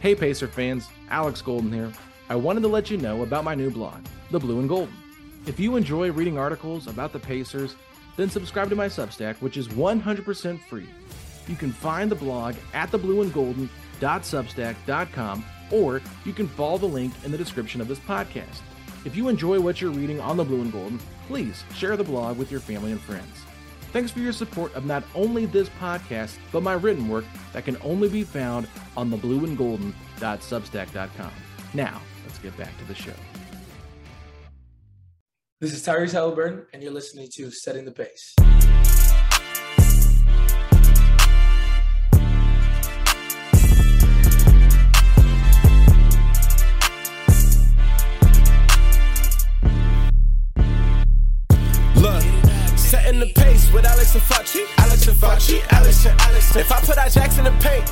Hey Pacer fans, Alex Golden here. I wanted to let you know about my new blog, The Blue and Golden. If you enjoy reading articles about the Pacers, then subscribe to my Substack, which is 100% free. You can find the blog at theblueandgolden.substack.com, or you can follow the link in the description of this podcast. If you enjoy what you're reading on The Blue and Golden, please share the blog with your family and friends. Thanks for your support of not only this podcast, but my written work that can only be found on theblueandgolden.substack.com. Now, let's get back to the show. This is Tyrese Halliburton, and you're listening to Setting the Pace. Setting the pace with Alex and Facci, Alex and Facci, Alex and Alex. If I put our jacks in the paint,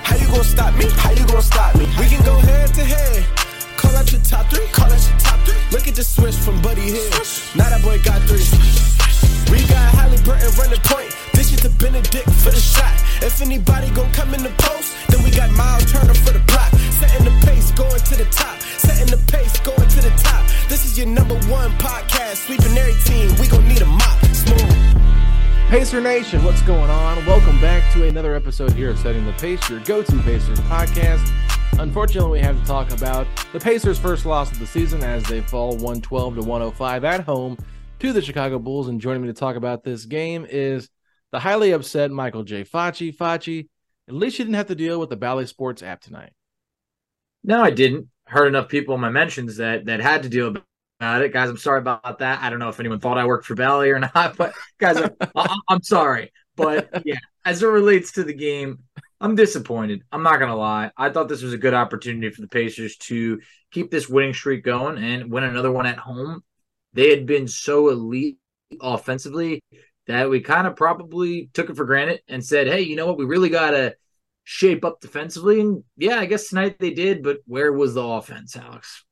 how you gonna stop me? How you gonna stop me? We can go head to head. Call out your top three, call out your top three. Look at the switch from Buddy Hield. Now that boy got three. We got Halliburton run the point. This is the Bennedict for the shot. If anybody gon' come in the post, then we got Miles Turner for the block. Setting the pace, going to the top. Setting the pace, going to the top. This is your number one podcast. Sweeping every team, we gon' need a mop. Smooth. Pacer Nation, what's going on? Welcome back to another episode here of Setting the Pace, your go-to Pacers podcast. Unfortunately, we have to talk about the Pacers' first loss of the season as they fall 112-105 at home to the Chicago Bulls. And joining me to talk about this game is the highly upset Michael J. Facci. Facci, at least you didn't have to deal with the Bally Sports app tonight. No, I didn't. Heard enough people in my mentions that had to deal about it. Guys, I'm sorry about that. I don't know if anyone thought I worked for Bally or not, but guys, I'm sorry. But yeah, as it relates to the game, I'm disappointed. I'm not going to lie. I thought this was a good opportunity for the Pacers to keep this winning streak going and win another one at home. They had been so elite offensively that we kind of probably took it for granted and said, hey, you know what? We really got to shape up defensively. And yeah, I guess tonight they did, but where was the offense, Alex?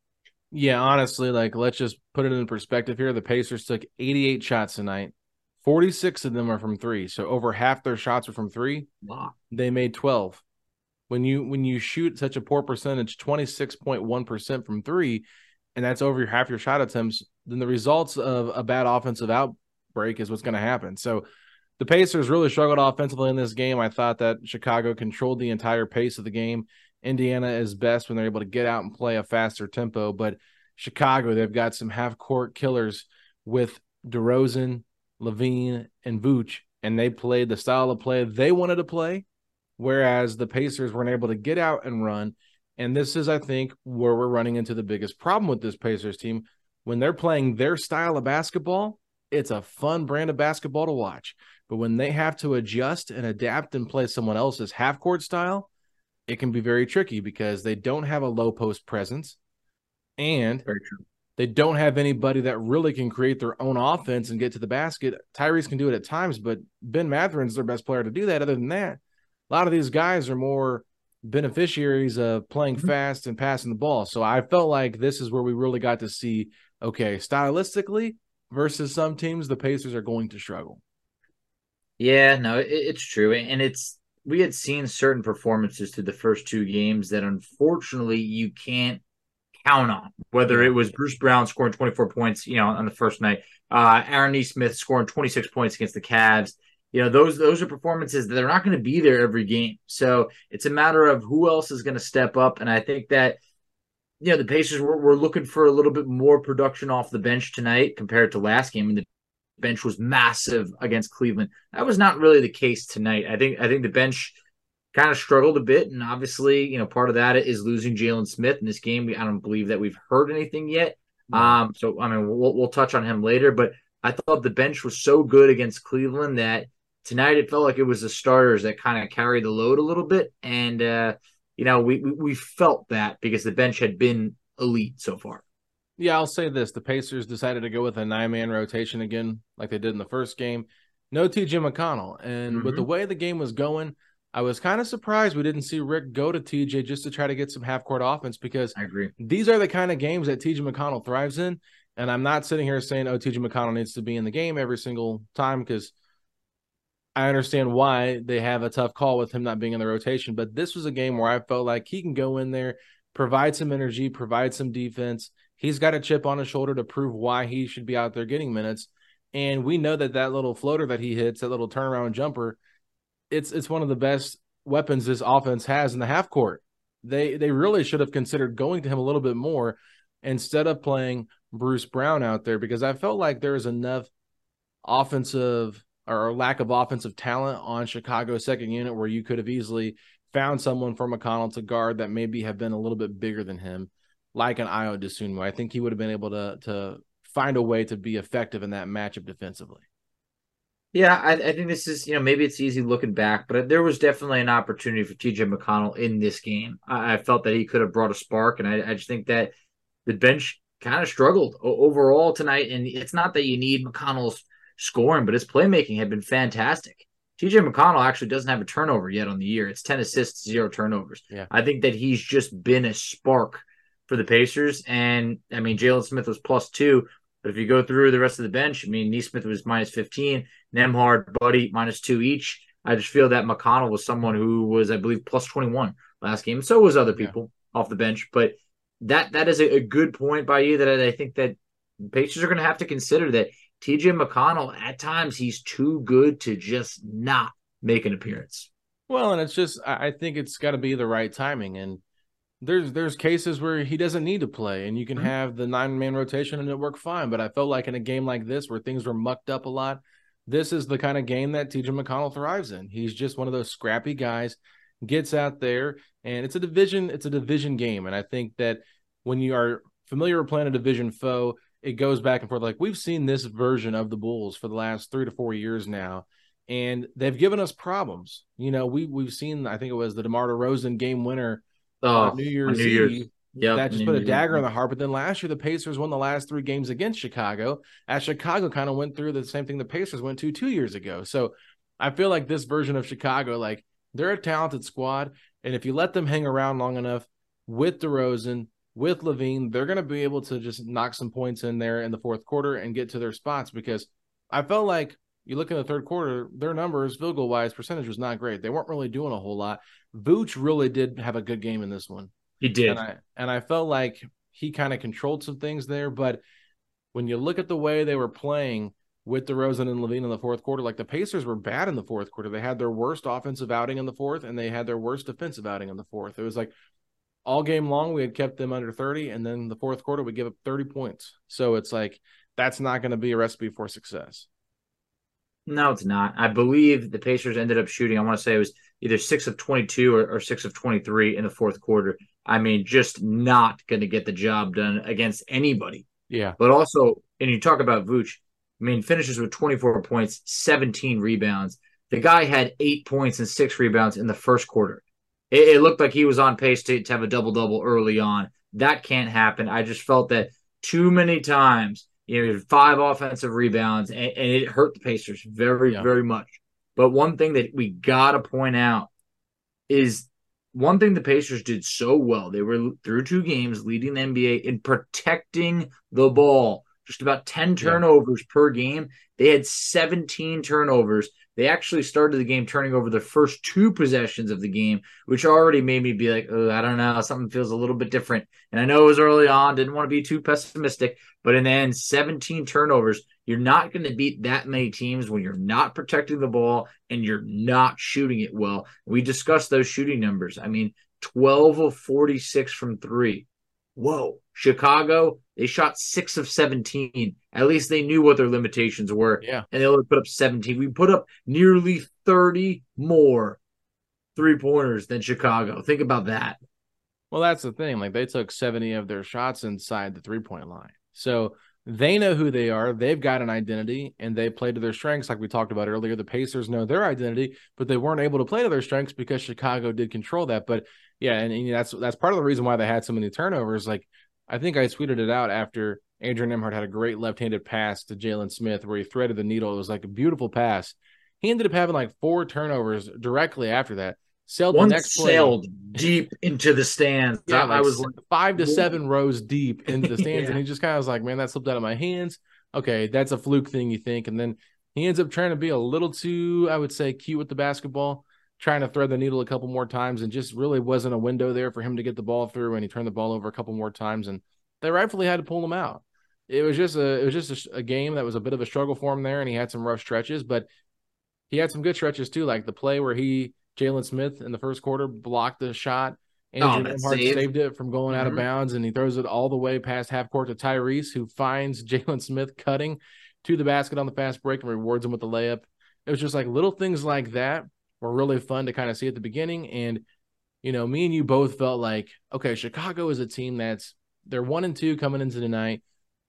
Yeah, honestly, let's just put it in perspective here. The Pacers took 88 shots tonight. 46 of them are from three. So over half their shots are from three. Wow. They made 12. When you shoot such a poor percentage, 26.1% from three, and that's over half your shot attempts, then the results of a bad offensive outbreak is what's going to happen. So the Pacers really struggled offensively in this game. I thought that Chicago controlled the entire pace of the game. Indiana is best when they're able to get out and play a faster tempo, but Chicago, they've got some half-court killers with DeRozan, LaVine, and Vooch, and they played the style of play they wanted to play, whereas the Pacers weren't able to get out and run. And this is, I think, where we're running into the biggest problem with this Pacers team. When they're playing their style of basketball, it's a fun brand of basketball to watch. But when they have to adjust and adapt and play someone else's half-court style, it can be very tricky because they don't have a low-post presence. And they don't have anybody that really can create their own offense and get to the basket. Tyrese can do it at times, but Ben Mathurin's their best player to do that. Other than that, a lot of these guys are more beneficiaries of playing fast and passing the ball. So I felt like this is where we really got to see, okay, stylistically versus some teams, the Pacers are going to struggle. Yeah, no, it's true. And we had seen certain performances through the first two games that unfortunately you can't count on, whether it was Bruce Brown scoring 24 points, on the first night, Aaron Nesmith scoring 26 points against the Cavs. Those are performances that are not going to be there every game. So it's a matter of who else is going to step up. And I think that, the Pacers were looking for a little bit more production off the bench tonight compared to last game. And the bench was massive against Cleveland. That was not really the case tonight. I think the bench kind of struggled a bit, and obviously, part of that is losing Jalen Smith in this game. I don't believe that we've heard anything yet. So I mean, we'll touch on him later. But I thought the bench was so good against Cleveland that tonight it felt like it was the starters that kind of carried the load a little bit, and we felt that because the bench had been elite so far. Yeah, I'll say this. The Pacers decided to go with a 9-man rotation again, like they did in the first game. No T.J. McConnell. And with the way the game was going, I was kind of surprised we didn't see Rick go to T.J. just to try to get some half-court offense, because I agree, these are the kind of games that T.J. McConnell thrives in. And I'm not sitting here saying, T.J. McConnell needs to be in the game every single time, because I understand why they have a tough call with him not being in the rotation. But this was a game where I felt like he can go in there, provide some energy, provide some defense. He's got a chip on his shoulder to prove why he should be out there getting minutes. And we know that little floater that he hits, that little turnaround jumper, it's one of the best weapons this offense has in the half court. They really should have considered going to him a little bit more instead of playing Bruce Brown out there, because I felt like there was enough offensive or lack of offensive talent on Chicago's second unit where you could have easily found someone for McConnell to guard that maybe have been a little bit bigger than him, like an Ayo Dosunmu. I think he would have been able to find a way to be effective in that matchup defensively. Yeah, I think this is, maybe it's easy looking back, but there was definitely an opportunity for T.J. McConnell in this game. I felt that he could have brought a spark, and I just think that the bench kind of struggled overall tonight, and it's not that you need McConnell's scoring, but his playmaking had been fantastic. T.J. McConnell actually doesn't have a turnover yet on the year. It's 10 assists, 0 turnovers. Yeah. I think that he's just been a spark for the Pacers. And I mean, Jalen Smith was +2, but if you go through the rest of the bench, I mean, Nesmith was -15, Nembhard, Buddy -2 each. I just feel that McConnell was someone who was, I believe, +21 last game. So was other people off the bench, but that is a good point by you that I think that the Pacers are going to have to consider that T.J. McConnell, at times, he's too good to just not make an appearance. Well, and it's just, I think it's got to be the right timing, and there's cases where he doesn't need to play, and you can have the 9-man rotation and it worked fine. But I felt like in a game like this where things were mucked up a lot, this is the kind of game that T.J. McConnell thrives in. He's just one of those scrappy guys, gets out there, and it's a division game. And I think that when you are familiar with playing a division foe, it goes back and forth. Like, we've seen this version of the Bulls for the last 3 to 4 years now, and they've given us problems. We've seen, I think it was the DeMar DeRozan game winner New Year's Eve. Yep. That just put a dagger in the heart. But then last year, the Pacers won the last 3 games against Chicago, as Chicago kind of went through the same thing the Pacers went to 2 years ago. So I feel like this version of Chicago, like, they're a talented squad, and if you let them hang around long enough with DeRozan, with LaVine, they're going to be able to just knock some points in there in the fourth quarter and get to their spots. Because I felt like you look in the third quarter, their numbers, field goal wise, percentage was not great. They weren't really doing a whole lot. Vooch really did have a good game in this one. He did. And I felt like he kind of controlled some things there. But when you look at the way they were playing with DeRozan and LaVine in the fourth quarter, like, the Pacers were bad in the fourth quarter. They had their worst offensive outing in the fourth, and they had their worst defensive outing in the fourth. It was like all game long, we had kept them under 30, and then the fourth quarter, we give up 30 points. So it's like, that's not going to be a recipe for success. No, it's not. I believe the Pacers ended up shooting, I want to say it was either 6 of 22 or 6 of 23 in the fourth quarter. I mean, just not going to get the job done against anybody. Yeah. But also, and you talk about Vooch, I mean, finishes with 24 points, 17 rebounds. The guy had 8 points and 6 rebounds in the first quarter. It looked like he was on pace to have a double-double early on. That can't happen. I just felt that too many times, you know, 5 offensive rebounds, and it hurt the Pacers very much. But one thing that we got to point out is one thing the Pacers did so well. They were, through 2 games, leading the NBA in protecting the ball. Just about 10 turnovers per game. They had 17 turnovers. They actually started the game turning over the first 2 possessions of the game, which already made me be like, oh, I don't know, something feels a little bit different. And I know it was early on, didn't want to be too pessimistic, but in the end, 17 turnovers. You're not going to beat that many teams when you're not protecting the ball and you're not shooting it well. We discussed those shooting numbers. I mean, 12 of 46 from 3. Whoa. Chicago, they shot 6 of 17. At least they knew what their limitations were. Yeah. And they only put up 17. We put up nearly 30 more three-pointers than Chicago. Think about that. Well, that's the thing. Like, they took 70 of their shots inside the three-point line. So they know who they are. They've got an identity, and they play to their strengths like we talked about earlier. The Pacers know their identity, but they weren't able to play to their strengths because Chicago did control that. But, yeah, and that's part of the reason why they had so many turnovers. Like, I think I tweeted it out after Andrew Nembhard had a great left-handed pass to Jalen Smith where he threaded the needle. It was like a beautiful pass. He ended up having like 4 turnovers directly after that. Sailed one the next sailed play deep into the stands. Yeah, I was like 5 to 7 rows deep into the stands, yeah. And he just kind of was like, man, that slipped out of my hands. Okay, that's a fluke thing, you think. And then he ends up trying to be a little too, I would say, cute with the basketball, trying to thread the needle a couple more times, and just really wasn't a window there for him to get the ball through. And he turned the ball over a couple more times, and they rightfully had to pull him out. It was just a game that was a bit of a struggle for him there. And he had some rough stretches, but he had some good stretches too. Like the play where Jalen Smith in the first quarter blocked the shot. Andrew Nembhard saved it from going out of bounds, and he throws it all the way past half court to Tyrese, who finds Jalen Smith cutting to the basket on the fast break and rewards him with the layup. It was just like little things like that were really fun to kind of see at the beginning. And, you know, me and you both felt like, okay, Chicago is a team they're 1-2 coming into tonight.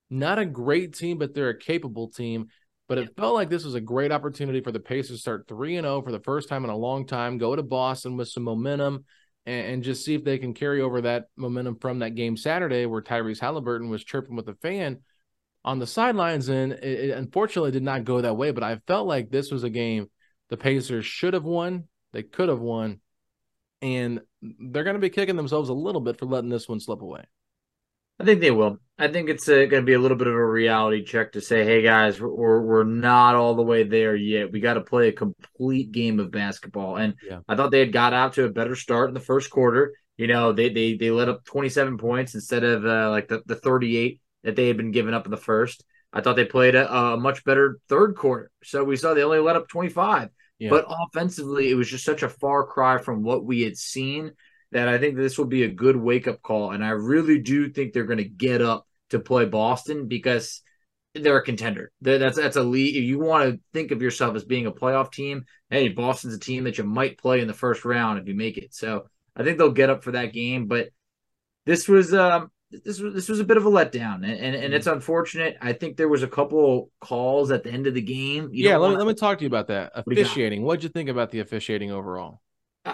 Not a great team, but they're a capable team. But it felt like this was a great opportunity for the Pacers to start 3-0 for the first time in a long time, go to Boston with some momentum, and just see if they can carry over that momentum from that game Saturday where Tyrese Halliburton was chirping with a fan on the sidelines. And it unfortunately did not go that way, but I felt like this was a game the Pacers should have won. They could have won. And they're going to be kicking themselves a little bit for letting this one slip away. I think they will. I think it's going to be a little bit of a reality check to say, hey, guys, we're not all the way there yet. We got to play a complete game of basketball. And yeah. I thought they had got out to a better start in the first quarter. You know, they let up 27 points instead of the 38 that they had been giving up in the first. I thought they played a much better third quarter. So we saw they only let up 25. Yeah. But offensively, it was just such a far cry from what we had seen that I think this will be a good wake-up call. And I really do think they're going to get up to play Boston because they're a contender. That's a lead. If you want to think of yourself as being a playoff team, hey, Boston's a team that you might play in the first round if you make it. So I think they'll get up for that game. But this was This was a bit of a letdown, and it's unfortunate. I think there was a couple calls at the end of the game. Let me talk to you about that officiating. What'd you think about the officiating overall?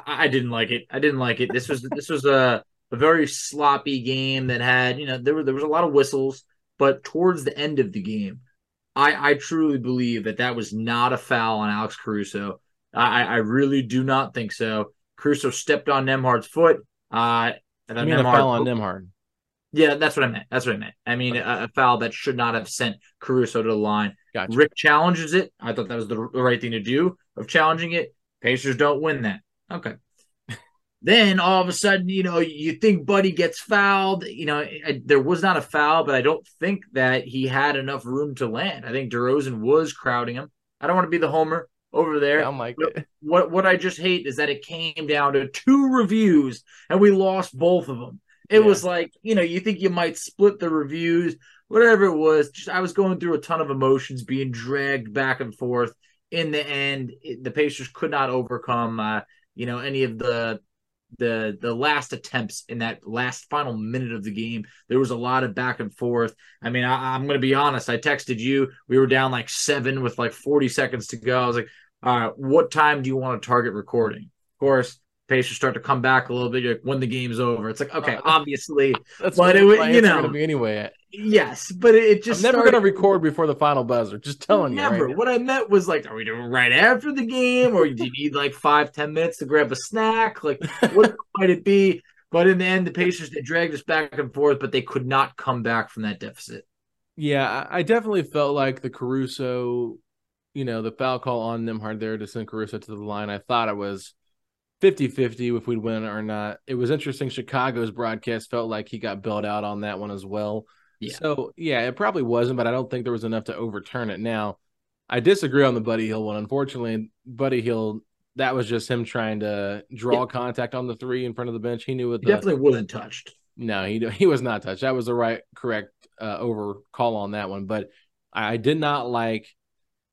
I didn't like it. This was a very sloppy game that had, you know, there was a lot of whistles, but towards the end of the game, I truly believe that was not a foul on Alex Caruso. I really do not think so. Caruso stepped on Nemhard's foot. I mean, a foul on Nembhard. Yeah, that's what I meant. I mean, a foul that should not have sent Caruso to the line. Gotcha. Rick challenges it. I thought that was the right thing to do of challenging it. Pacers don't win that. Okay. Then all of a sudden, you know, you think Buddy gets fouled. You know, there was not a foul, but I don't think that he had enough room to land. I think DeRozan was crowding him. I don't want to be the homer. over there. Yeah, I'm like, what I just hate is that it came down to two reviews and we lost both of them. It was like, you know, you think you might split the reviews, whatever it was. Just, I was going through a ton of emotions, being dragged back and forth. In the end, the Pacers could not overcome, any of the last attempts in that last final minute of the game. There was a lot of back and forth. I mean, I'm going to be honest. I texted you. We were down like 7 with like 40 seconds to go. I was like, all right, what time do you want to target recording? Of course, Pacers start to come back a little bit. You're like, when the game's over, it's like, okay, obviously. That's but it would, you know, going to be anyway. Yes, but it just. I'm never going to record before the final buzzer. Just telling you. Never. Right, what I meant was like, are we doing right after the game, or do you need like 5-10 minutes to grab a snack? Like, what might it be? But in the end, the Pacers, they dragged us back and forth, but they could not come back from that deficit. Yeah, I definitely felt like the Caruso, the foul call on Nembhard there to send Caruso to the line. I thought it was 50-50 if we'd win or not. It was interesting. Chicago's broadcast felt like he got bailed out on that one as well. Yeah. So, yeah, it probably wasn't, but I don't think there was enough to overturn it. Now, I disagree on the Buddy Hield one. Unfortunately, Buddy Hield, that was just him trying to draw contact on the three in front of the bench. He knew what definitely wasn't touched. No, he was not touched. That was the correct over call on that one. But I did not like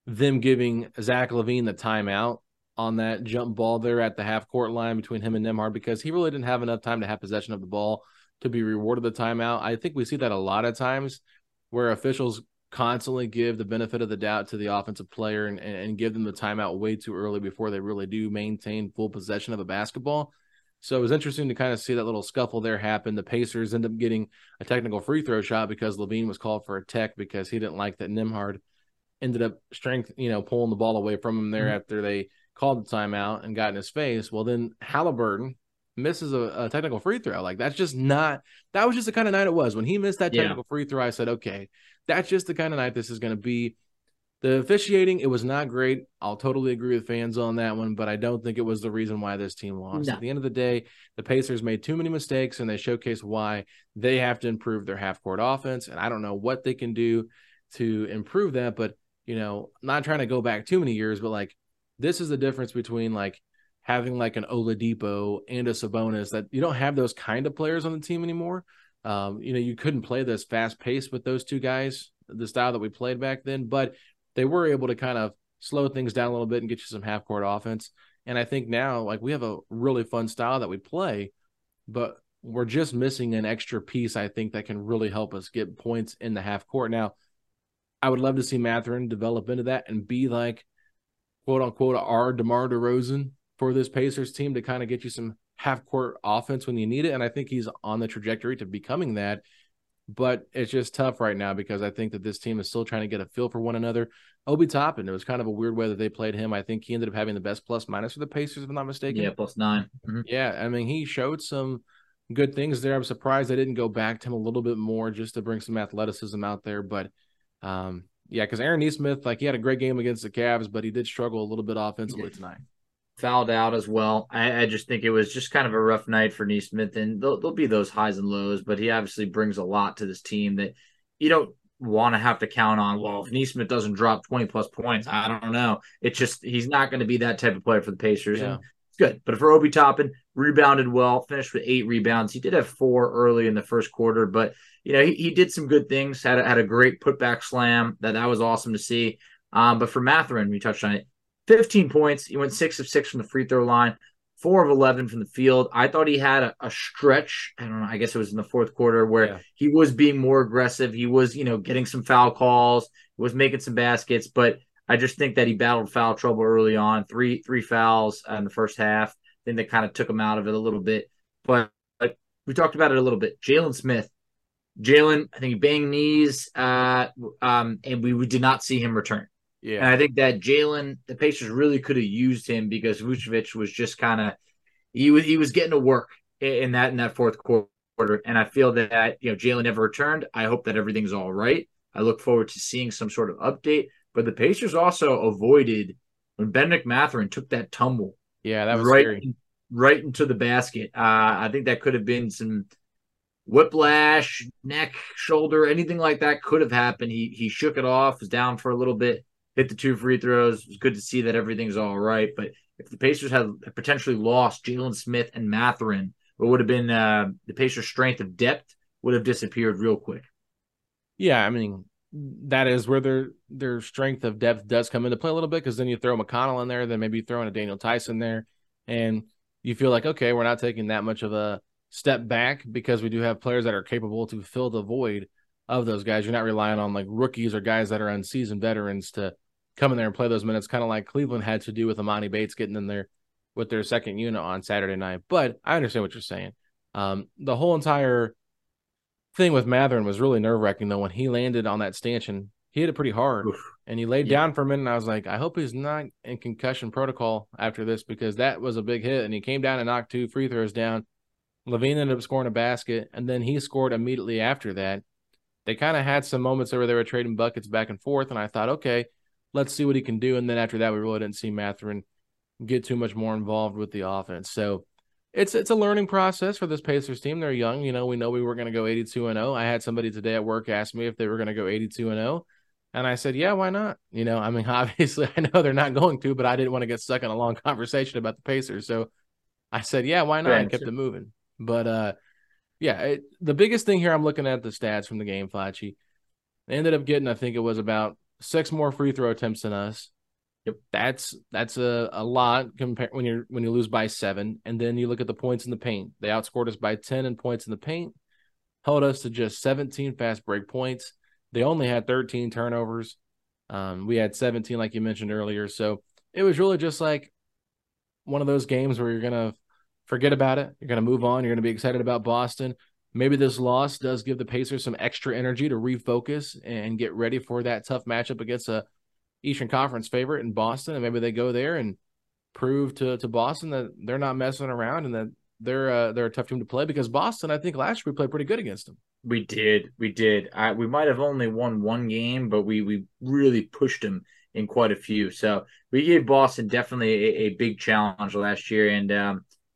them giving Zach LaVine the timeout on that jump ball there at the half-court line between him and Nembhard, because he really didn't have enough time to have possession of the ball to be rewarded the timeout. I think we see that a lot of times where officials constantly give the benefit of the doubt to the offensive player and give them the timeout way too early before they really do maintain full possession of a basketball. So it was interesting to kind of see that little scuffle there happen. The Pacers end up getting a technical free throw shot because LaVine was called for a tech because he didn't like that Nembhard ended up pulling the ball away from him there after they called the timeout and got in his face. Well, then Halliburton misses a technical free throw. Like, that's just not – that was just the kind of night it was. When he missed that technical free throw, I said, okay, that's just the kind of night this is going to be. The officiating, it was not great. I'll totally agree with fans on that one, but I don't think it was the reason why this team lost. No. At the end of the day, the Pacers made too many mistakes, and they showcased why they have to improve their half-court offense, and I don't know what they can do to improve that, but, not trying to go back too many years, but, like, this is the difference between like having like an Oladipo and a Sabonis, that you don't have those kind of players on the team anymore. You couldn't play this fast pace with those two guys, the style that we played back then, but they were able to kind of slow things down a little bit and get you some half court offense. And I think now, like, we have a really fun style that we play, but we're just missing an extra piece, I think, that can really help us get points in the half court. Now, I would love to see Mathurin develop into that and be like, quote unquote, our DeMar DeRozan for this Pacers team, to kind of get you some half court offense when you need it. And I think he's on the trajectory to becoming that, but it's just tough right now because I think that this team is still trying to get a feel for one another. Obi Toppin, it was kind of a weird way that they played him. I think he ended up having the best plus minus for the Pacers, if I'm not mistaken. Yeah, +9. Mm-hmm. Yeah. I mean, he showed some good things there. I'm surprised they didn't go back to him a little bit more just to bring some athleticism out there. But, yeah, because Aaron Nesmith, like, he had a great game against the Cavs, but he did struggle a little bit offensively tonight. Fouled out as well. I just think it was just kind of a rough night for Nesmith, and there'll be those highs and lows, but he obviously brings a lot to this team that you don't want to have to count on. Well, if Nesmith doesn't drop 20-plus points, I don't know. It's just he's not going to be that type of player for the Pacers. Yeah. And it's good. But for Obi Toppin, rebounded well, finished with 8 rebounds. He did have 4 early in the first quarter, but – he did some good things, had a great putback slam. That was awesome to see. But for Mathurin, we touched on it, 15 points. He went 6 of 6 from the free throw line, 4 of 11 from the field. I thought he had a stretch. I don't know. I guess it was in the fourth quarter where he was being more aggressive. He was, getting some foul calls, was making some baskets. But I just think that he battled foul trouble early on, three fouls in the first half. Then they kind of took him out of it a little bit. But like we talked about it a little bit, Jalen Smith. Jalen, I think he banged knees, and we did not see him return. Yeah, and I think that Jalen, the Pacers really could have used him because Vucevic was just kind of he was getting to work in that fourth quarter, and I feel that Jalen never returned. I hope that everything's all right. I look forward to seeing some sort of update. But the Pacers also avoided when Bennedict Mathurin took that tumble. Yeah, that was right into the basket. I think that could have been some whiplash, neck, shoulder, anything like that could have happened. He shook it off, was down for a little bit, hit the 2 free throws. It's good to see that everything's all right. But if the Pacers had potentially lost Jalen Smith and Mathurin, it would have been the Pacers' strength of depth would have disappeared real quick. Yeah, I mean, that is where their strength of depth does come into play a little bit, because then you throw McConnell in there, then maybe you throw in a Daniel Tyson there, and you feel like, okay, we're not taking that much of a step back because we do have players that are capable to fill the void of those guys. You're not relying on like rookies or guys that are unseasoned veterans to come in there and play those minutes, kind of like Cleveland had to do with Emoni Bates getting in there with their second unit on Saturday night. But I understand what you're saying. The whole entire thing with Mathurin was really nerve-wracking, though. When he landed on that stanchion, he hit it pretty hard. Oof. And he laid down for a minute, and I was like, I hope he's not in concussion protocol after this, because that was a big hit. And he came down and knocked 2 free throws down. LaVine ended up scoring a basket, and then he scored immediately after that. They kind of had some moments where they were trading buckets back and forth, and I thought, okay, let's see what he can do. And then after that, we really didn't see Mathurin get too much more involved with the offense. So it's a learning process for this Pacers team. They're young. You know we were going to go 82-0. I had somebody today at work ask me if they were going to go 82-0, and I said, yeah, why not? You know, I mean, obviously I know they're not going to, but I didn't want to get stuck in a long conversation about the Pacers. So I said, yeah, why not? Right, and kept it moving. But, the biggest thing here, I'm looking at the stats from the game, Facci. They ended up getting, I think it was about 6 more free throw attempts than us. Yep. That's a lot compared when you lose by 7. And then you look at the points in the paint. They outscored us by 10 in points in the paint, held us to just 17 fast break points. They only had 13 turnovers. We had 17, like you mentioned earlier. So it was really just like one of those games where you're going to forget about it. You're going to move on. You're going to be excited about Boston. Maybe this loss does give the Pacers some extra energy to refocus and get ready for that tough matchup against a Eastern Conference favorite in Boston, and maybe they go there and prove to Boston that they're not messing around and that they're a tough team to play, because Boston, I think last year we played pretty good against them. We did. We might have only won 1 game, but we really pushed them in quite a few. So we gave Boston definitely a big challenge last year, and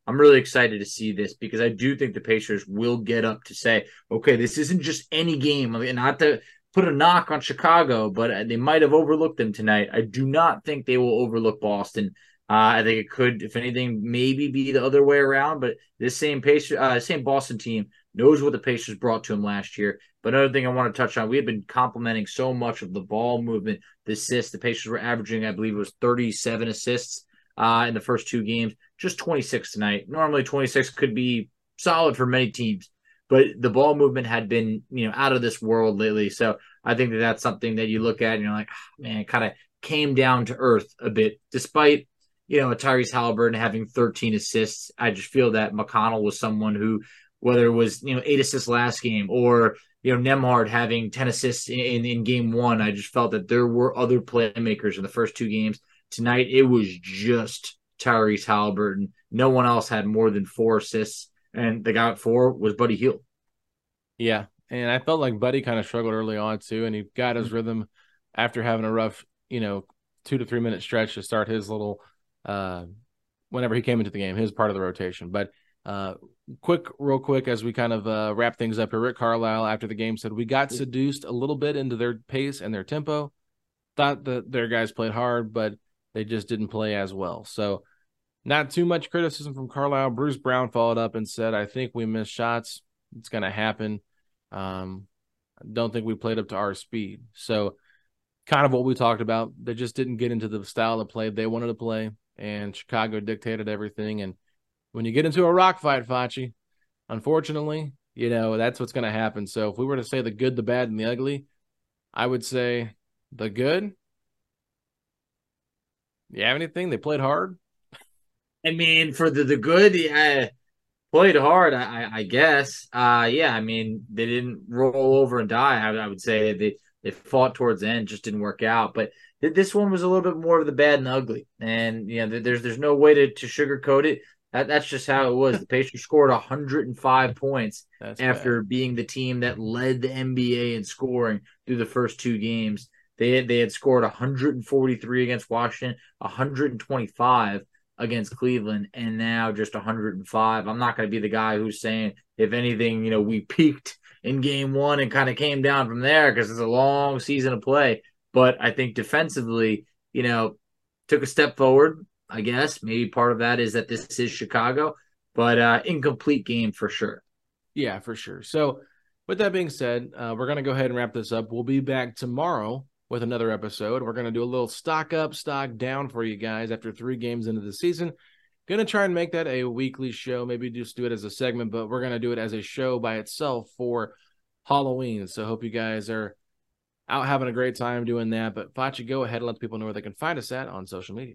I'm really excited to see this, because I do think the Pacers will get up to say, okay, this isn't just any game. I mean, not to put a knock on Chicago, but they might have overlooked them tonight. I do not think they will overlook Boston. I think it could, if anything, maybe be the other way around, but this same Boston team knows what the Pacers brought to them last year. But another thing I want to touch on, we have been complimenting so much of the ball movement, the assists. The Pacers were averaging, I believe it was 37 assists in the first 2 games, just 26 tonight. Normally 26 could be solid for many teams, but the ball movement had been, out of this world lately. So I think that's something that you look at and you're like, oh, man, it kind of came down to earth a bit, despite, Tyrese Halliburton having 13 assists. I just feel that McConnell was someone who, whether it was, 8 assists last game or, Nembhard having 10 assists in game 1, I just felt that there were other playmakers in the first 2 games. Tonight, it was just Tyrese Halliburton. No one else had more than 4 assists, and the guy at 4 was Buddy Hield. Yeah, and I felt like Buddy kind of struggled early on too, and he got his rhythm after having a rough, 2 to 3 minute stretch to start his little whenever he came into the game, his part of the rotation. But real quick, as we kind of wrap things up here, Rick Carlisle after the game said, we got seduced a little bit into their pace and their tempo. Thought that their guys played hard, but they just didn't play as well. So not too much criticism from Carlisle. Bruce Brown followed up and said, I think we missed shots. It's going to happen. I don't think we played up to our speed. So kind of what we talked about. They just didn't get into the style of play they wanted to play, and Chicago dictated everything. And when you get into a rock fight, Facci, unfortunately, that's what's going to happen. So if we were to say the good, the bad, and the ugly, I would say the good. You have anything? They played hard. I mean, for the good, played hard, I guess. I mean, they didn't roll over and die. I would say they fought towards the end, just didn't work out. But this one was a little bit more of the bad and ugly. And, there's no way to sugarcoat it. That's just how it was. The Pacers scored 105 points after being the team that led the NBA in scoring through the first 2 games. They had scored 143 against Washington, 125 against Cleveland, and now just 105. I'm not going to be the guy who's saying, if anything, we peaked in game 1 and kind of came down from there, because it's a long season of play. But I think defensively, you know, took a step forward, I guess. Maybe part of that is that this is Chicago, but incomplete game for sure. Yeah, for sure. So with that being said, we're going to go ahead and wrap this up. We'll be back tomorrow with another episode. We're going to do a little stock up, stock down for you guys after three games into the season. Going to try and make that a weekly show. Maybe just do it as a segment, but we're going to do it as a show by itself for Halloween. So hope you guys are out having a great time doing that. But Facci, go ahead and let people know where they can find us at on social media.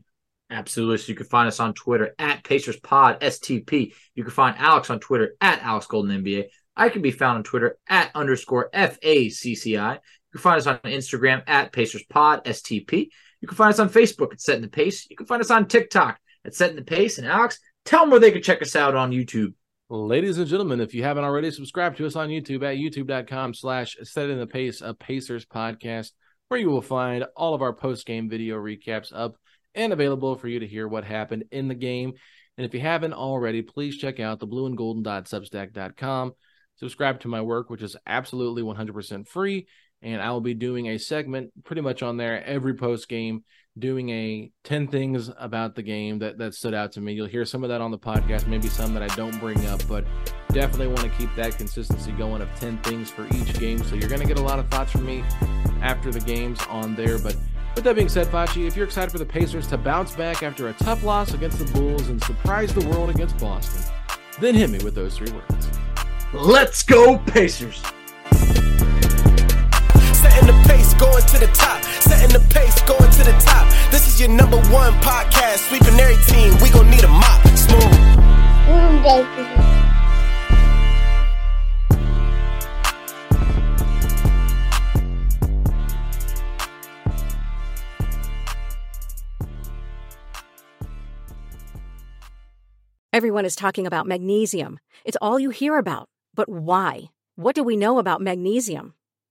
Absolutely. So you can find us on Twitter at PacersPod STP. You can find Alex on Twitter at AlexGoldenNBA. I can be found on Twitter at _FACCI. You can find us on Instagram at PacersPod STP. You can find us on Facebook at Setting the Pace. You can find us on TikTok at Setting the Pace. And Alex, tell them where they can check us out on YouTube. Ladies and gentlemen, if you haven't already, subscribe to us on YouTube at youtube.com/Setting the Pace, a Pacers podcast, where you will find all of our post-game video recaps up and available for you to hear what happened in the game. And if you haven't already, please check out theblueandgolden.substack.com. Subscribe to my work, which is absolutely 100% free. And I will be doing a segment pretty much on there every post-game, doing a 10 things about the game that stood out to me. You'll hear some of that on the podcast, maybe some that I don't bring up, but definitely want to keep that consistency going of 10 things for each game. So you're going to get a lot of thoughts from me after the games on there. But with that being said, Facci, if you're excited for the Pacers to bounce back after a tough loss against the Bulls and surprise the world against Boston, then hit me with those three words. Let's go, Pacers! Setting the pace, going to the top. Setting the pace, going to the top. This is your number one podcast. Sweeping every team. We gon' need a mop. Smooth. Everyone is talking about magnesium. It's all you hear about. But why? What do we know about magnesium?